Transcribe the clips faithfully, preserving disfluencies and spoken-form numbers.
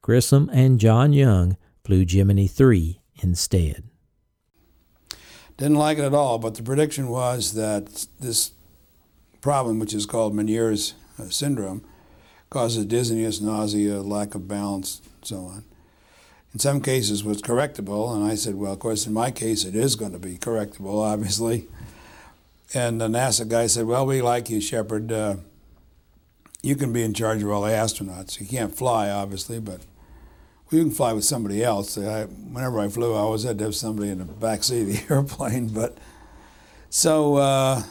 Grissom and John Young flew Gemini three instead. Didn't like it at all, but the prediction was that this problem, which is called Meniere's syndrome, causes dizziness, nausea, lack of balance, and so on. In some cases was correctable, and I said, well, of course, in my case, it is going to be correctable, obviously. And the NASA guy said, well, we like you, Shepard. Uh, you can be in charge of all the astronauts. You can't fly, obviously, but you can fly with somebody else. I, whenever I flew, I always had to have somebody in the backseat of the airplane. But so uh,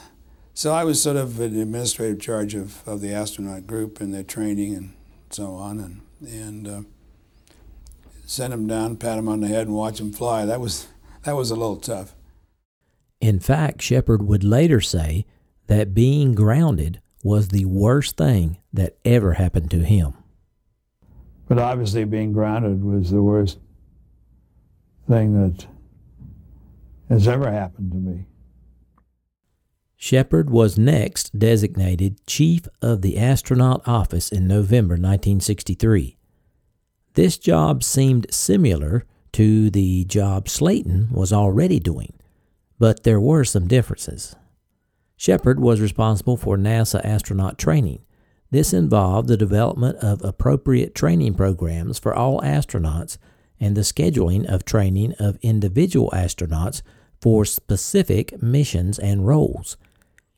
so I was sort of in administrative charge of, of the astronaut group and their training and so on. And... and uh, send him down, pat him on the head, and watch him fly. That was that was a little tough. In fact, Shepard would later say that being grounded was the worst thing that ever happened to him. But obviously being grounded was the worst thing that has ever happened to me. Shepard was next designated Chief of the Astronaut Office in November nineteen sixty-three. This job seemed similar to the job Slayton was already doing, but there were some differences. Shepard was responsible for NASA astronaut training. This involved the development of appropriate training programs for all astronauts and the scheduling of training of individual astronauts for specific missions and roles.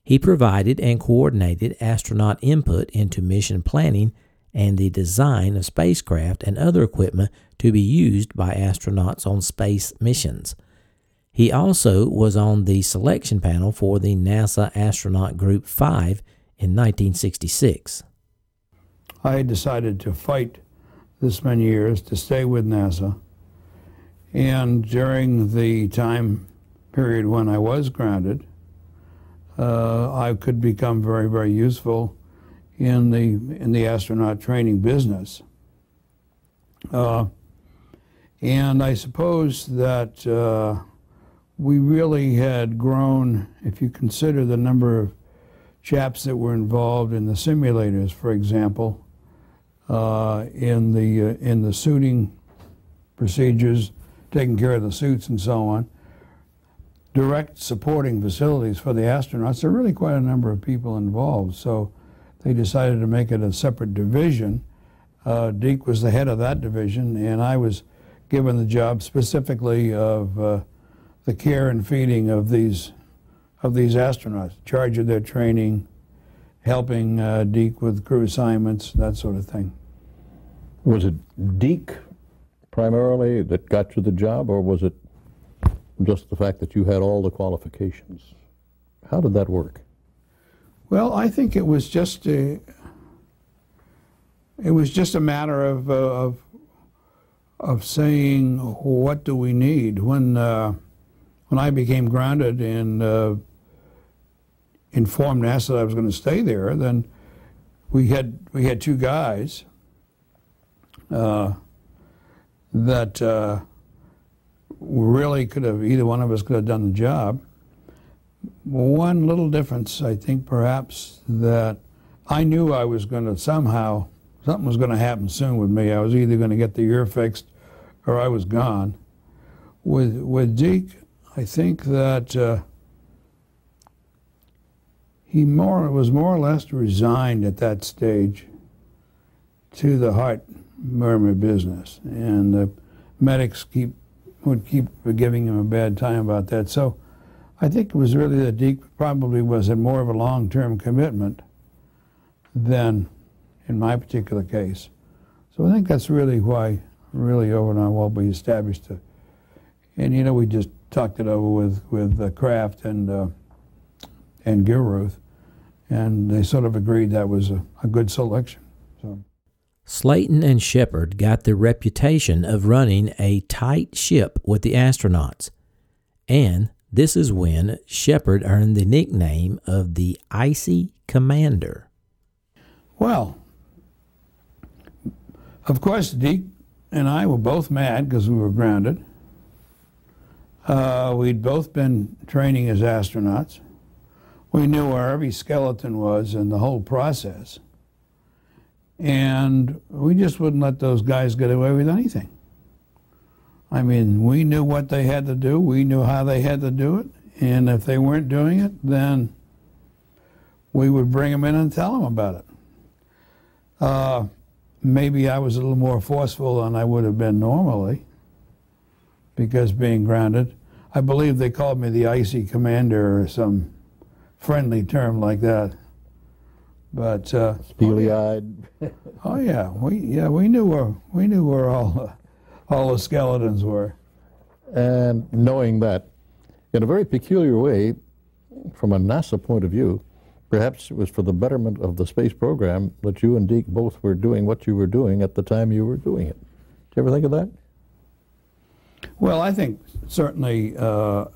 He provided and coordinated astronaut input into mission planning and the design of spacecraft and other equipment to be used by astronauts on space missions. He also was on the selection panel for the NASA Astronaut Group five in nineteen sixty-six. I decided to fight this many years to stay with NASA, and during the time period when I was grounded, uh, I could become very, very useful in the in the astronaut training business. Uh, and I suppose that uh, we really had grown, if you consider the number of chaps that were involved in the simulators, for example, uh, in the uh, in the suiting procedures, taking care of the suits and so on, direct supporting facilities for the astronauts. There are really quite a number of people involved, so they decided to make it a separate division. Uh, Deke was the head of that division, and I was given the job specifically of uh, the care and feeding of these of these astronauts, in charge of their training, helping uh, Deke with crew assignments, that sort of thing. Was it Deke primarily that got you the job, or was it just the fact that you had all the qualifications? How did that work? Well, I think it was just a it was just a matter of uh, of of saying, what do we need? When uh, when I became grounded and uh, informed NASA that I was going to stay there, then we had we had two guys uh, that uh, really could have either one of us could have done the job. One little difference, I think, perhaps, that I knew I was going to somehow, something was going to happen soon with me. I was either going to get the ear fixed or I was gone. With with Deke, I think that uh, he more was more or less resigned at that stage to the heart murmur business. And the medics keep would keep giving him a bad time about that. So I think it was really that Deke probably was in more of a long-term commitment than in my particular case. So I think that's really why, really over and on what we established. A, and, you know, we just talked it over with, with uh, Kraft and uh, and Gilruth, and they sort of agreed that was a, a good selection. So Slayton and Shepard got the reputation of running a tight ship with the astronauts, and this is when Shepard earned the nickname of the Icy Commander. Well, of course, Deke and I were both mad because we were grounded. Uh, we'd both been training as astronauts. We knew where every skeleton was in the whole process. And we just wouldn't let those guys get away with anything. I mean, we knew what they had to do, we knew how they had to do it, and if they weren't doing it, then we would bring them in and tell them about it. Uh, maybe I was a little more forceful than I would have been normally, because being grounded, I believe they called me the Icy Commander or some friendly term like that. But uh, steely-eyed. Oh yeah, oh, yeah. we yeah we knew where we knew where all. Uh, all the skeletons were. And knowing that, in a very peculiar way, from a NASA point of view, perhaps it was for the betterment of the space program that you and Deke both were doing what you were doing at the time you were doing it. Did you ever think of that? Well, I think certainly uh,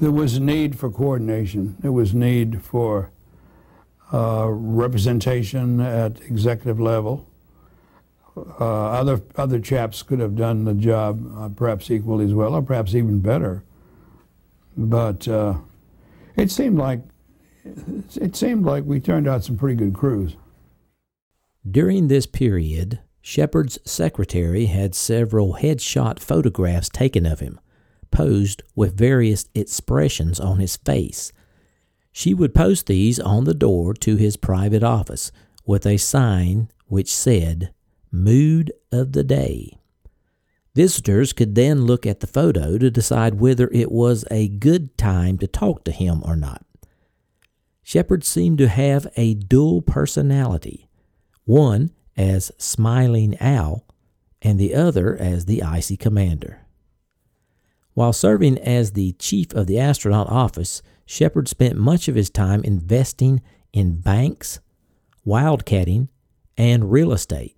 there was need for coordination. There was need for uh, representation at executive level. Uh, other other chaps could have done the job uh, perhaps equally as well, or perhaps even better. But uh, it seemed like it seemed like we turned out some pretty good crews. During this period, Shepard's secretary had several headshot photographs taken of him, posed with various expressions on his face. She would post these on the door to his private office with a sign which said, "Mood of the day." Visitors could then look at the photo to decide whether it was a good time to talk to him or not. Shepard seemed to have a dual personality, one as Smiling Al and the other as the icy commander. While serving as the chief of the astronaut office, Shepard spent much of his time investing in banks, wildcatting, and real estate.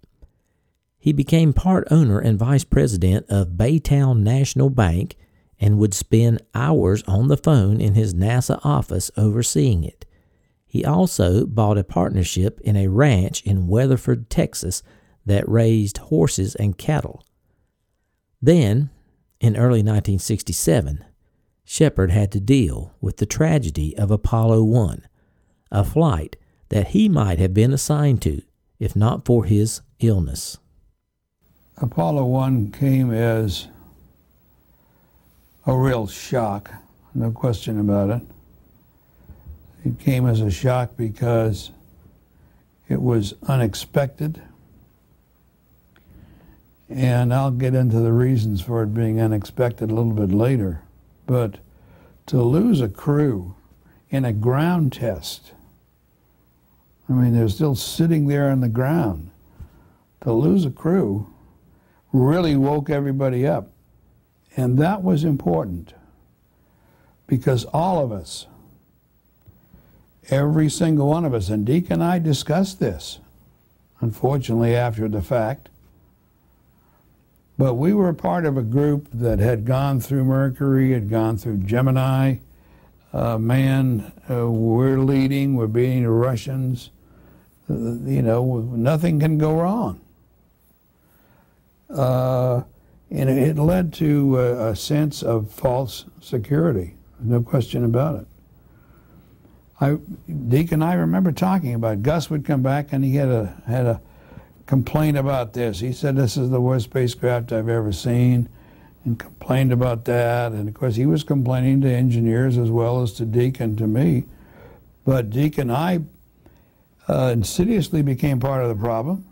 He became part owner and vice president of Baytown National Bank and would spend hours on the phone in his NASA office overseeing it. He also bought a partnership in a ranch in Weatherford, Texas, that raised horses and cattle. Then, in early nineteen sixty-seven, Shepard had to deal with the tragedy of Apollo one, a flight that he might have been assigned to, if not for his illness. Apollo one came as a real shock, no question about it. It came as a shock because it was unexpected. And I'll get into the reasons for it being unexpected a little bit later. But to lose a crew in a ground test, I mean, they're still sitting there on the ground. To lose a crew really woke everybody up. And that was important because all of us, every single one of us, and Deke and I discussed this, unfortunately after the fact, but we were part of a group that had gone through Mercury, had gone through Gemini. Uh, man, uh, we're leading, we're beating the Russians. Uh, you know, nothing can go wrong. Uh, and it led to a, a sense of false security, no question about it. I, Deke and I remember talking about it. Gus would come back and he had a had a complaint about this. He said, this is the worst spacecraft I've ever seen, and complained about that. And of course, he was complaining to engineers as well as to Deke and to me. But Deke and I uh, insidiously became part of the problem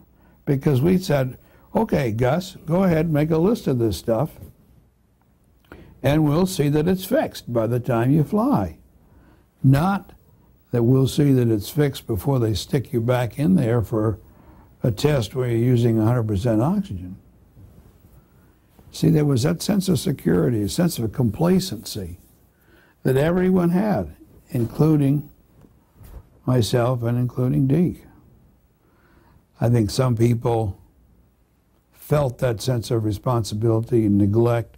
because we said, okay, Gus, go ahead, make a list of this stuff, and we'll see that it's fixed by the time you fly. Not that we'll see that it's fixed before they stick you back in there for a test where you're using one hundred percent oxygen. See, there was that sense of security, a sense of complacency that everyone had, including myself and including Deke. I think some people felt that sense of responsibility and neglect,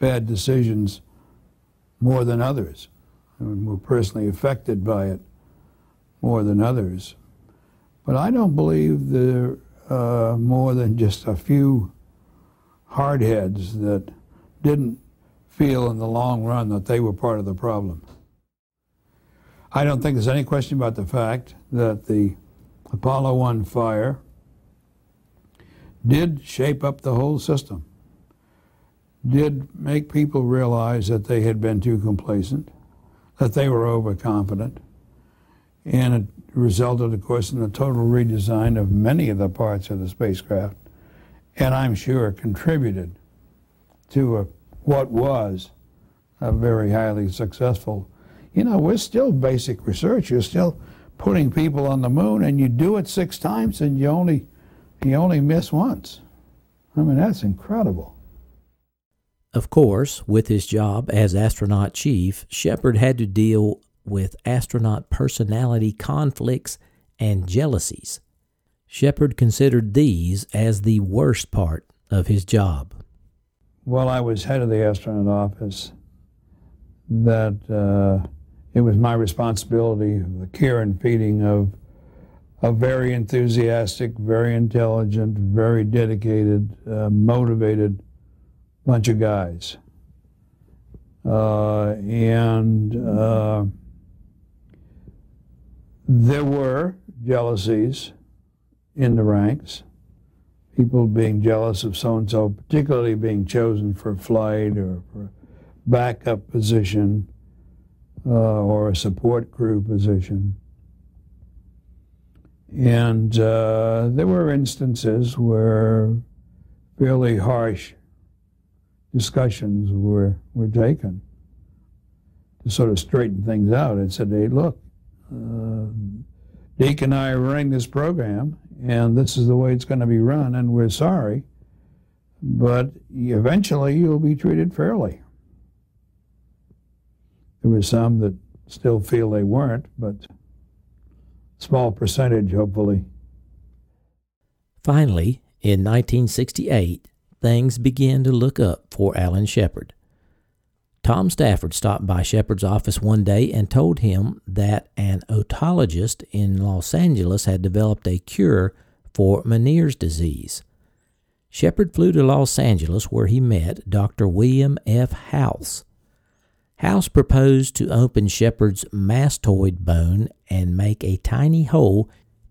bad decisions, more than others, and were personally affected by it more than others. But I don't believe there are uh, more than just a few hardheads that didn't feel in the long run that they were part of the problem. I don't think there's any question about the fact that the Apollo one fire did shape up the whole system, did make people realize that they had been too complacent, that they were overconfident, and it resulted, of course, in the total redesign of many of the parts of the spacecraft, and I'm sure contributed to a, what was a very highly successful. You know, we're still basic research. You're still putting people on the moon, and you do it six times, and you only you only miss once. I mean, that's incredible. Of course, with his job as astronaut chief, Shepard had to deal with astronaut personality conflicts and jealousies. Shepard considered these as the worst part of his job. While I was head of the astronaut office, that uh, it was my responsibility, the care and feeding of a very enthusiastic, very intelligent, very dedicated, uh, motivated bunch of guys. Uh, and uh, There were jealousies in the ranks, people being jealous of so-and-so, particularly being chosen for flight or for backup position uh, or a support crew position. And uh, there were instances where fairly harsh discussions were, were taken to sort of straighten things out. It said, hey, look, uh, Deke and I are running this program, and this is the way it's going to be run, and we're sorry, but eventually you'll be treated fairly. There were some that still feel they weren't, but small percentage, hopefully. Finally, in nineteen sixty-eight, things began to look up for Alan Shepard. Tom Stafford stopped by Shepard's office one day and told him that an otologist in Los Angeles had developed a cure for Meniere's disease. Shepard flew to Los Angeles, where he met Doctor William F. House. House proposed to open Shepard's mastoid bone and make a tiny hole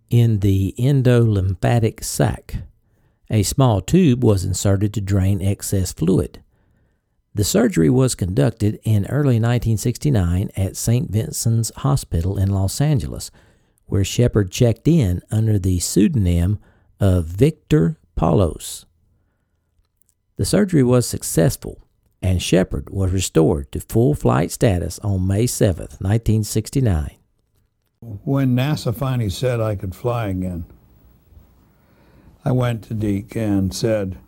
in the endolymphatic sac. A small tube was inserted to drain excess fluid. The surgery was conducted in early nineteen sixty-nine at Saint Vincent's Hospital in Los Angeles, where Shepard checked in under the pseudonym of Victor Paulos. The surgery was successful, and Shepard was restored to full flight status on May seventh, nineteen sixty-nine. When NASA finally said I could fly again, I went to Deke and said,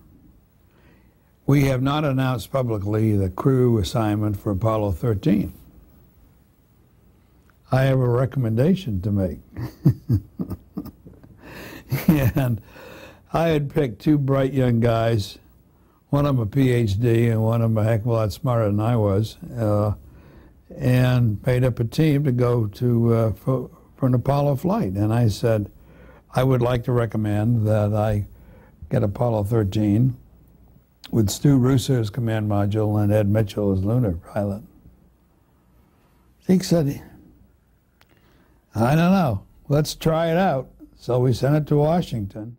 we have not announced publicly the crew assignment for Apollo thirteen. I have a recommendation to make. And I had picked two bright young guys, one of them a P H D and one of them a heck of a lot smarter than I was, uh, and made up a team to go to uh, for, for an Apollo flight. And I said, I would like to recommend that I get Apollo thirteen with Stu Russo as command module and Ed Mitchell as lunar pilot. Deke said, I don't know, let's try it out. So we sent it to Washington.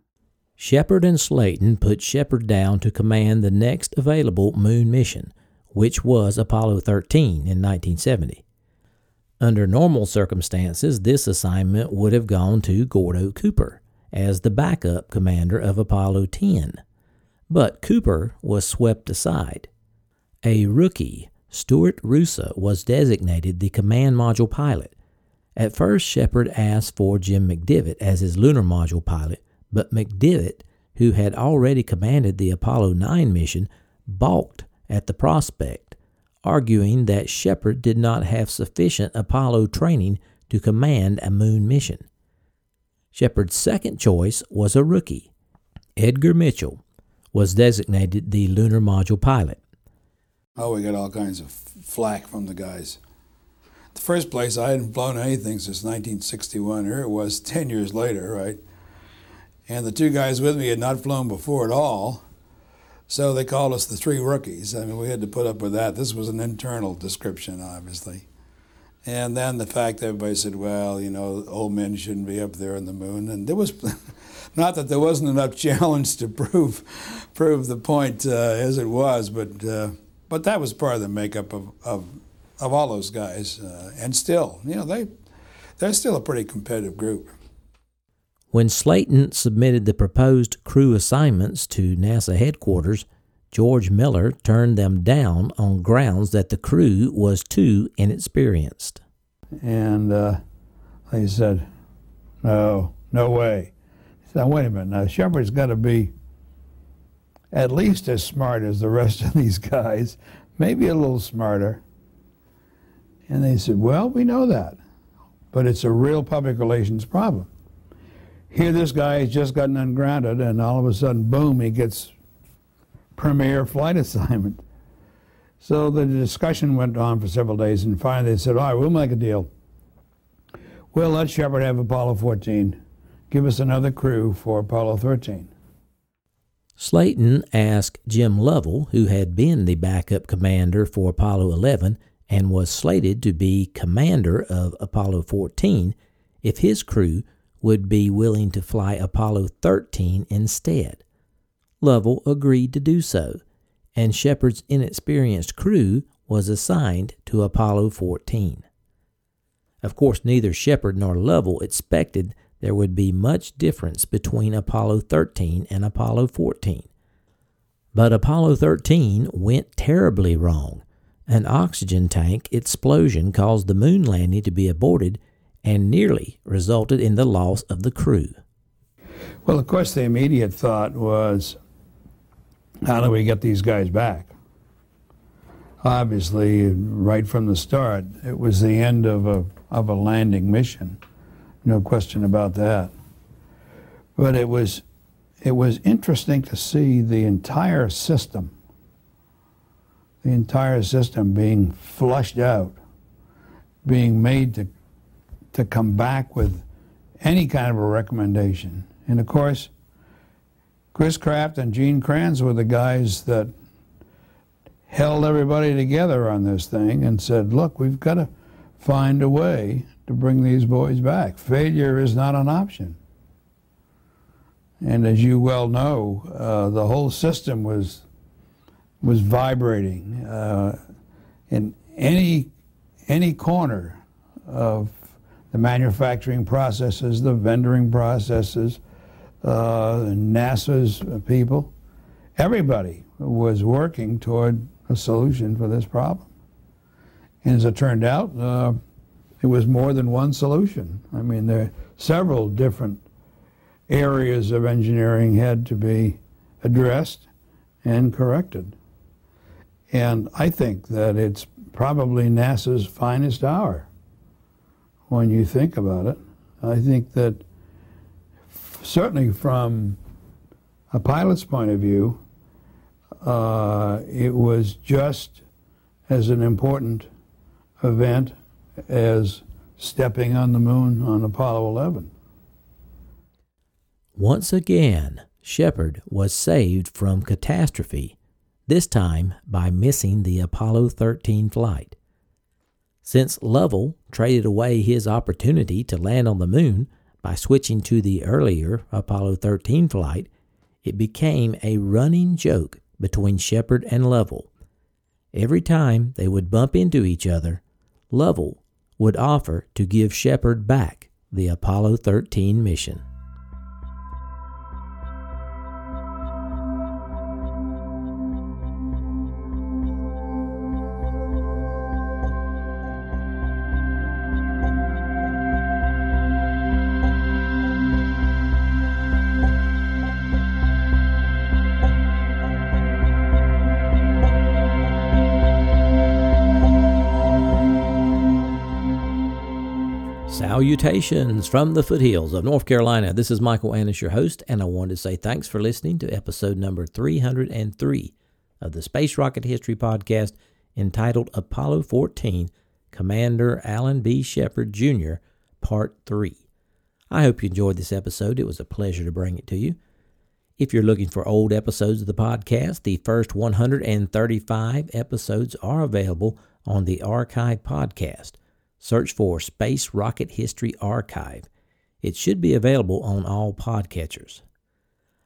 Shepard and Slayton put Shepard down to command the next available moon mission, which was Apollo thirteen in nineteen seventy. Under normal circumstances, this assignment would have gone to Gordo Cooper as the backup commander of Apollo ten. But Cooper was swept aside. A rookie, Stuart Roosa, was designated the command module pilot. At first, Shepard asked for Jim McDivitt as his lunar module pilot, but McDivitt, who had already commanded the Apollo nine mission, balked at the prospect, arguing that Shepard did not have sufficient Apollo training to command a moon mission. Shepard's second choice was a rookie. Edgar Mitchell was designated the lunar module pilot. Oh, we got all kinds of flack from the guys. In the first place, I hadn't flown anything since nineteen sixty-one. Here it was ten years later, right? And the two guys with me had not flown before at all, so they called us the three rookies. I mean, we had to put up with that. This was an internal description, obviously. And then the fact that everybody said, well, you know, old men shouldn't be up there on the moon. And there was, not that there wasn't enough challenge to prove prove the point uh, as it was, but uh, but that was part of the makeup of, of, of all those guys. Uh, and still, you know, they they're still a pretty competitive group. When Slayton submitted the proposed crew assignments to NASA headquarters, George Miller turned them down on grounds that the crew was too inexperienced. And uh, they said, no, no way. I said, wait a minute, now Shepard's got to be at least as smart as the rest of these guys, maybe a little smarter. And they said, well, we know that, but it's a real public relations problem. Here this guy has just gotten ungrounded, and all of a sudden, boom, he gets premier flight assignment. So the discussion went on for several days, and finally they said, all right, we'll make a deal. We'll let Shepard have Apollo fourteen. Give us another crew for Apollo thirteen. Slayton asked Jim Lovell, who had been the backup commander for Apollo eleven and was slated to be commander of Apollo fourteen, if his crew would be willing to fly Apollo thirteen instead. Lovell agreed to do so, and Shepard's inexperienced crew was assigned to Apollo fourteen. Of course, neither Shepard nor Lovell expected there would be much difference between Apollo thirteen and Apollo fourteen. But Apollo thirteen went terribly wrong. An oxygen tank explosion caused the moon landing to be aborted and nearly resulted in the loss of the crew. Well, of course, the immediate thought was, how do we get these guys back? Obviously, right from the start, it was the end of a of a landing mission. No question about that. But it was it was interesting to see the entire system, the entire system being flushed out, being made to to come back with any kind of a recommendation. And of course, Chris Kraft and Gene Kranz were the guys that held everybody together on this thing and said, look, we've got to find a way to bring these boys back. Failure is not an option. And as you well know, uh, the whole system was was vibrating uh, in any any corner of the manufacturing processes, the vendoring processes, uh, NASA's people. Everybody was working toward a solution for this problem. And as it turned out, uh, it was more than one solution. I mean, there several different areas of engineering had to be addressed and corrected. And I think that it's probably NASA's finest hour when you think about it. I think that certainly from a pilot's point of view, Uh, it was just as an important event as stepping on the moon on Apollo eleven. Once again, Shepard was saved from catastrophe, this time by missing the Apollo thirteen flight. Since Lovell traded away his opportunity to land on the moon by switching to the earlier Apollo thirteen flight, it became a running joke between Shepard and Lovell. Every time they would bump into each other, Lovell would offer to give Shepard back the Apollo thirteen mission. Salutations from the foothills of North Carolina. This is Michael Annis, your host, and I wanted to say thanks for listening to episode number three hundred three of the Space Rocket History Podcast, entitled Apollo fourteen, Commander Alan B. Shepard, Junior, Part three. I hope you enjoyed this episode. It was a pleasure to bring it to you. If you're looking for old episodes of the podcast, the first one hundred thirty-five episodes are available on the Archive Podcast. Search for Space Rocket History Archive. It should be available on all podcatchers. I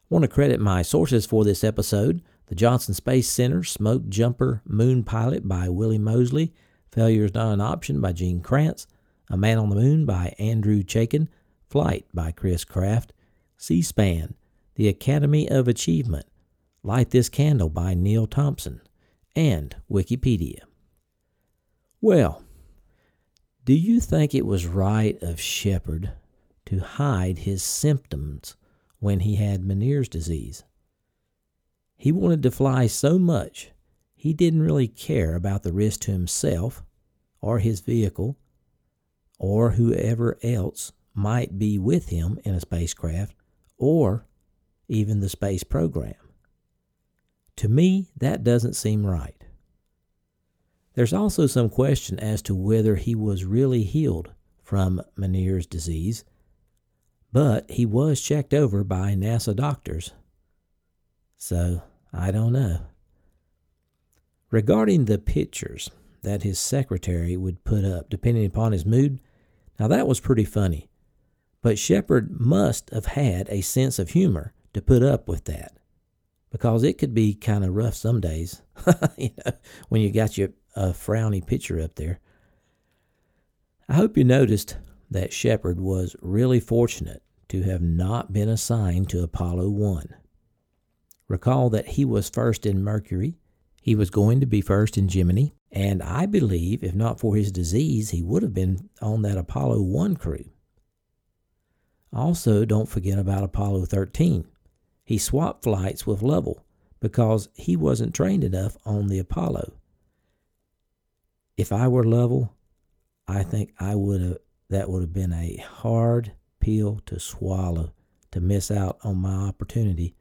want to credit my sources for this episode: the Johnson Space Center, Smoke Jumper, Moon Pilot by Willie Moseley, Failure is Not an Option by Gene Kranz, A Man on the Moon by Andrew Chaikin, Flight by Chris Kraft, C-SPAN, The Academy of Achievement, Light This Candle by Neil Thompson, and Wikipedia. Well, do you think it was right of Shepard to hide his symptoms when he had Meniere's disease? He wanted to fly so much, he didn't really care about the risk to himself or his vehicle or whoever else might be with him in a spacecraft or even the space program. To me, that doesn't seem right. There's also some question as to whether he was really healed from Meniere's disease, but he was checked over by NASA doctors, so I don't know. Regarding the pictures that his secretary would put up, depending upon his mood, now that was pretty funny, but Shepard must have had a sense of humor to put up with that, because it could be kind of rough some days, you know, when you got your a frowny picture up there. I hope you noticed that Shepard was really fortunate to have not been assigned to Apollo one. Recall that he was first in Mercury. He was going to be first in Gemini. And I believe, if not for his disease, he would have been on that Apollo one crew. Also, don't forget about Apollo thirteen. He swapped flights with Lovell because he wasn't trained enough on the Apollo. If I were Lovell, I think I would have, that would have been a hard pill to swallow, to miss out on my opportunity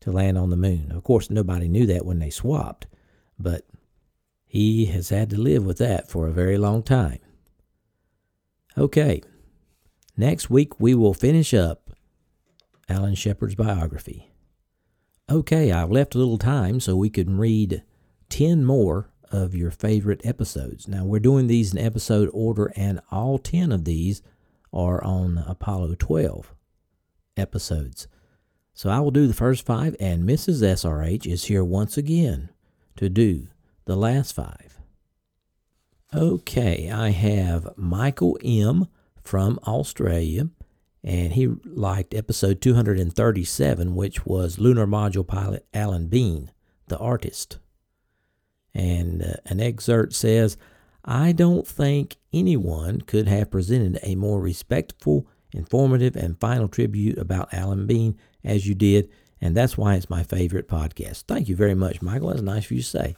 to land on the moon. Of course, nobody knew that when they swapped, but he has had to live with that for a very long time. Okay, next week we will finish up Alan Shepard's biography. Okay, I've left a little time so we can read ten more of your favorite episodes. Now, we're doing these in episode order, and all ten of these are on Apollo twelve episodes. So I will do the first five, and Missus S R H is here once again to do the last five. Okay, I have Michael M. from Australia, and he liked episode two hundred thirty-seven, which was Lunar Module Pilot Alan Bean, the artist. And uh, an excerpt says, "I don't think anyone could have presented a more respectful, informative, and final tribute about Alan Bean as you did, and that's why it's my favorite podcast." Thank you very much, Michael. That's nice of you to say.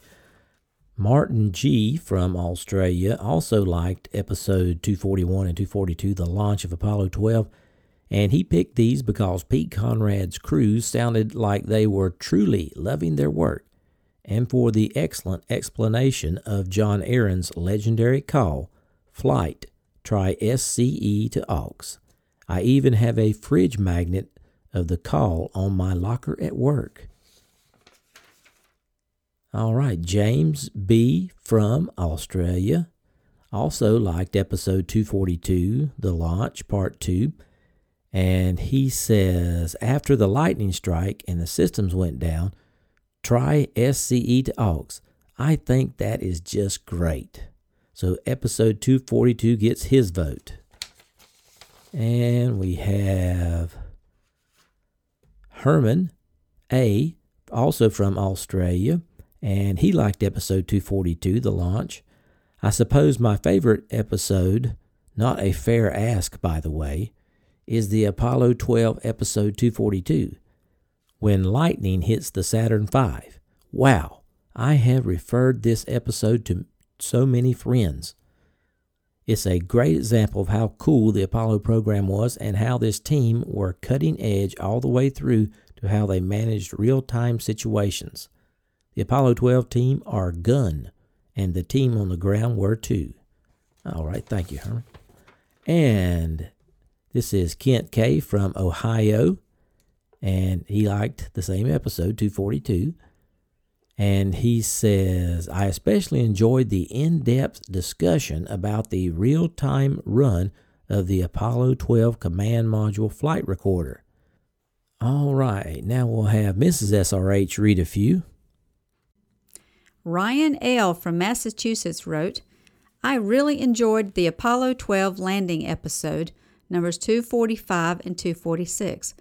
Martin G. from Australia also liked episode two forty-one and two forty-two, the launch of Apollo twelve, and he picked these because Pete Conrad's crews sounded like they were truly loving their work, and for the excellent explanation of John Aaron's legendary call, "Flight, try S C E to A U X. I even have a fridge magnet of the call on my locker at work." All right, James B. from Australia also liked episode two forty-two, The Launch, Part two, and he says, "After the lightning strike and the systems went down, try S C E to A U X. I think that is just great." So episode two forty-two gets his vote. And we have Herman A., also from Australia, and he liked episode two forty-two, The Launch. "I suppose my favorite episode, not a fair ask by the way, is the Apollo twelve episode two forty-two, When Lightning Hits the Saturn V. Wow, I have referred this episode to so many friends. It's a great example of how cool the Apollo program was and how this team were cutting edge all the way through to how they managed real-time situations. The Apollo twelve team are gun, and the team on the ground were too." All right, thank you, Herman. And this is Kent K. from Ohio, and he liked the same episode, two forty-two. And he says, "I especially enjoyed the in-depth discussion about the real-time run of the Apollo twelve command module flight recorder." All right, now we'll have Missus S R H read a few. Ryan L. from Massachusetts wrote, "I really enjoyed the Apollo twelve landing episode, numbers two forty-five and two forty-six.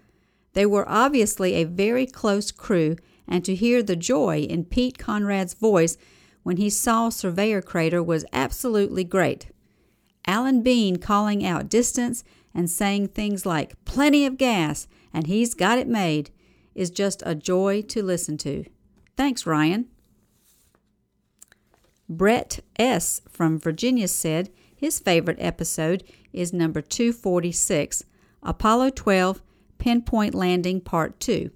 They were obviously a very close crew, and to hear the joy in Pete Conrad's voice when he saw Surveyor Crater was absolutely great. Alan Bean calling out distance and saying things like, 'Plenty of gas,' and 'He's got it made,' is just a joy to listen to. Thanks, Ryan." Brett S. from Virginia said his favorite episode is number two forty-six, Apollo twelve, Pinpoint Landing Part two.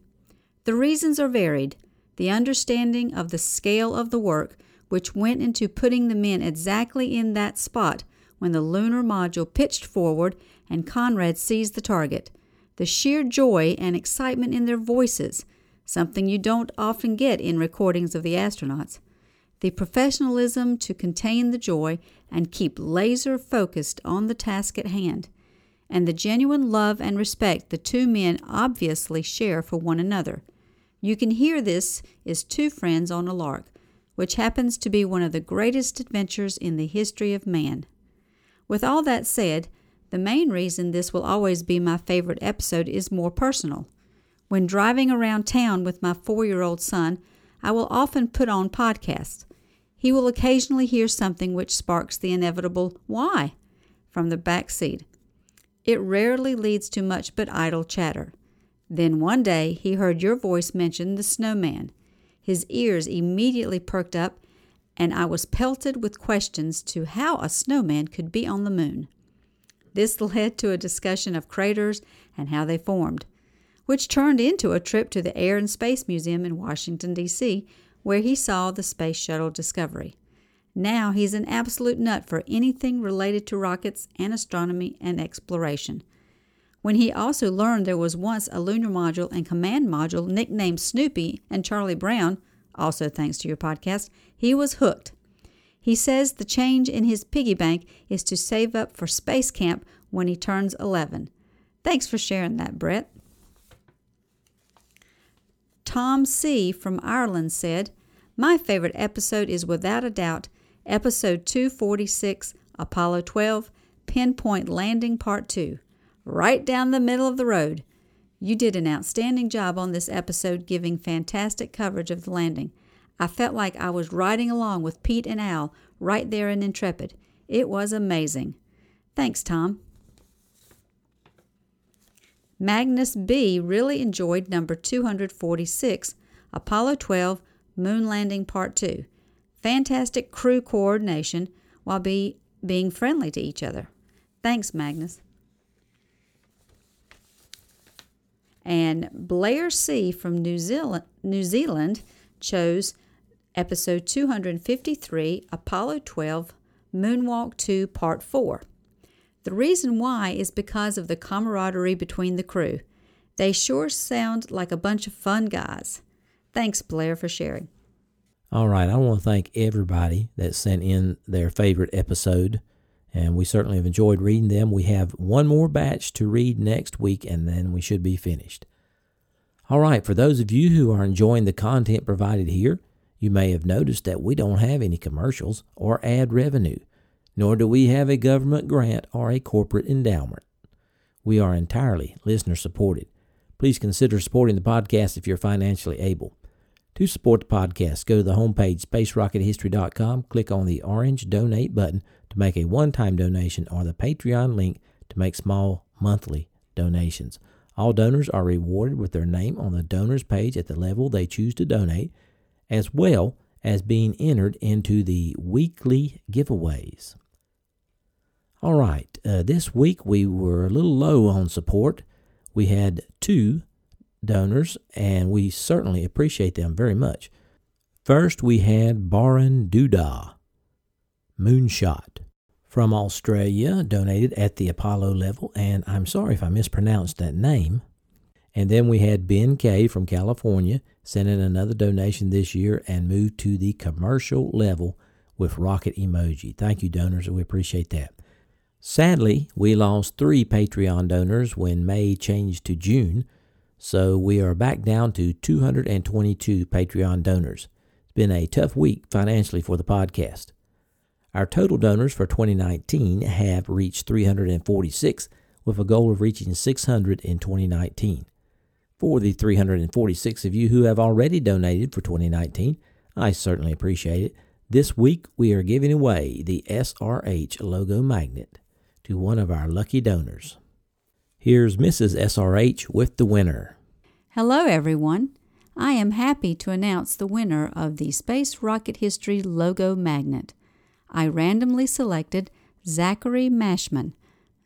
"The reasons are varied. The understanding of the scale of the work, which went into putting the men exactly in that spot when the lunar module pitched forward and Conrad seized the target. The sheer joy and excitement in their voices, something you don't often get in recordings of the astronauts. The professionalism to contain the joy and keep laser focused on the task at hand, and the genuine love and respect the two men obviously share for one another. You can hear this is two friends on a lark, which happens to be one of the greatest adventures in the history of man. With all that said, the main reason this will always be my favorite episode is more personal. When driving around town with my four-year-old son, I will often put on podcasts. He will occasionally hear something which sparks the inevitable "Why?" from the back seat. It rarely leads to much but idle chatter. Then one day he heard your voice mention the snowman. His ears immediately perked up, and I was pelted with questions to how a snowman could be on the moon. This led to a discussion of craters and how they formed, which turned into a trip to the Air and Space Museum in Washington, D C, where he saw the Space Shuttle Discovery. Now he's an absolute nut for anything related to rockets and astronomy and exploration. When he also learned there was once a lunar module and command module nicknamed Snoopy and Charlie Brown, also thanks to your podcast, he was hooked. He says the change in his piggy bank is to save up for space camp when he turns eleven. Thanks for sharing that, Brett. Tom C. from Ireland said, "My favorite episode is without a doubt Episode two forty-six, Apollo twelve, Pinpoint Landing Part two. Right down the middle of the road. You did an outstanding job on this episode, giving fantastic coverage of the landing. I felt like I was riding along with Pete and Al right there in Intrepid. It was amazing." Thanks, Tom. Magnus B. really enjoyed number two forty-six, Apollo twelve, Moon Landing Part two. Fantastic crew coordination while be, being friendly to each other. Thanks, Magnus. And Blair C. from New Zealand, New Zealand chose Episode two fifty-three, Apollo twelve, Moonwalk two, Part four. The reason why is because of the camaraderie between the crew. They sure sound like a bunch of fun guys. Thanks, Blair, for sharing. All right, I want to thank everybody that sent in their favorite episode, and we certainly have enjoyed reading them. We have one more batch to read next week, and then we should be finished. All right, for those of you who are enjoying the content provided here, you may have noticed that we don't have any commercials or ad revenue, nor do we have a government grant or a corporate endowment. We are entirely listener-supported. Please consider supporting the podcast if you're financially able. To support the podcast, go to the homepage, space rocket history dot com, click on the orange Donate button to make a one-time donation, or the Patreon link to make small monthly donations. All donors are rewarded with their name on the donors page at the level they choose to donate, as well as being entered into the weekly giveaways. All right, uh, this week we were a little low on support. We had two donors, and we certainly appreciate them very much. First, we had Baron Duda Moonshot from Australia, donated at the Apollo level, and I'm sorry if I mispronounced that name. And then we had Ben K. from California, sent in another donation this year and moved to the commercial level with rocket emoji. Thank you, donors, we appreciate that. Sadly, we lost three Patreon donors when May changed to June, so we are back down to two hundred twenty-two Patreon donors. It's been a tough week financially for the podcast. Our total donors for twenty nineteen have reached three hundred forty-six, with a goal of reaching six hundred in twenty nineteen. For the three hundred forty-six of you who have already donated for twenty nineteen, I certainly appreciate it. This week we are giving away the S R H logo magnet to one of our lucky donors. Here's Missus S R H with the winner. Hello, everyone. I am happy to announce the winner of the Space Rocket History logo magnet. I randomly selected Zachary Mashman.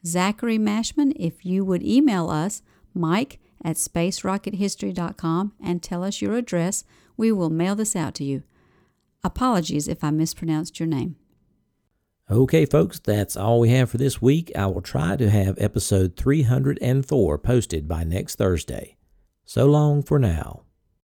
Zachary Mashman, if you would email us, Mike at space rocket history dot com, and tell us your address, we will mail this out to you. Apologies if I mispronounced your name. Okay, folks, that's all we have for this week. I will try to have episode three hundred four posted by next Thursday. So long for now.